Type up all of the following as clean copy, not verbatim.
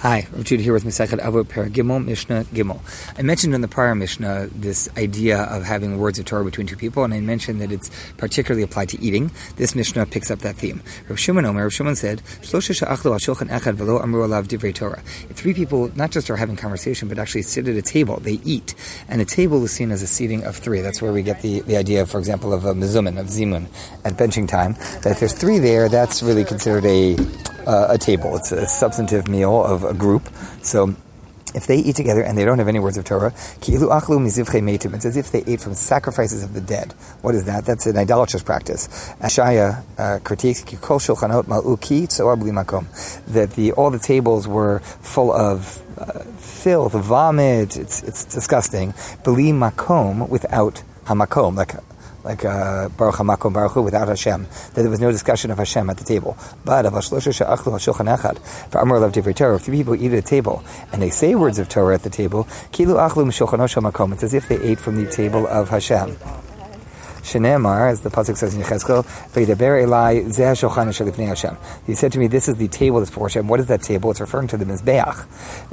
Hi, Rav Tudu here with Masechet Avot Paragimel, Mishnah Gimel. I mentioned in the prior Mishnah this idea of having words of Torah between two people, and I mentioned that it's particularly applied to eating. This Mishnah picks up that theme. Rav Shimon said, if three people not just are having conversation, but actually sit at a table, they eat. And a table is seen as a seating of three. That's where we get the idea, for example, of a Mizuman, of zimun, at benching time. That if there's three there, that's really considered a table. It's a substantive meal of a group. So if they eat together and they don't have any words of Torah, it's as if they ate from sacrifices of the dead. What is that? That's an idolatrous practice. Ashaya critiques that all the tables were full of filth, vomit. It's disgusting. B'li makom, without hamakom, like Baruch HaMakom, Baruch Hu, without Hashem, that there was no discussion of Hashem at the table. But if three people eat at a table and they say words of Torah at the table, it's as if they ate from the table of Hashem. Shenemar, as the pasuk says in Yecheskel, he said to me, "This is the table that's for Hashem." What is that table? It's referring to the Mizbeach.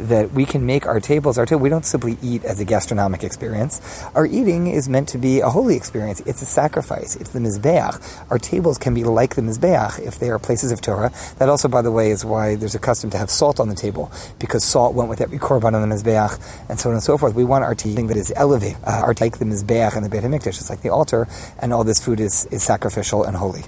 That we can make our tables our table. We don't simply eat as a gastronomic experience. Our eating is meant to be a holy experience. It's a sacrifice. It's the Mizbeach. Our tables can be like the Mizbeach if they are places of Torah. That also, by the way, is why there's a custom to have salt on the table, because salt went with every korban on the Mizbeach, and so on and so forth. We want our eating that is elevated, like the Mizbeach and the Beit Hamikdash. It's like the altar. And all this food is sacrificial and holy.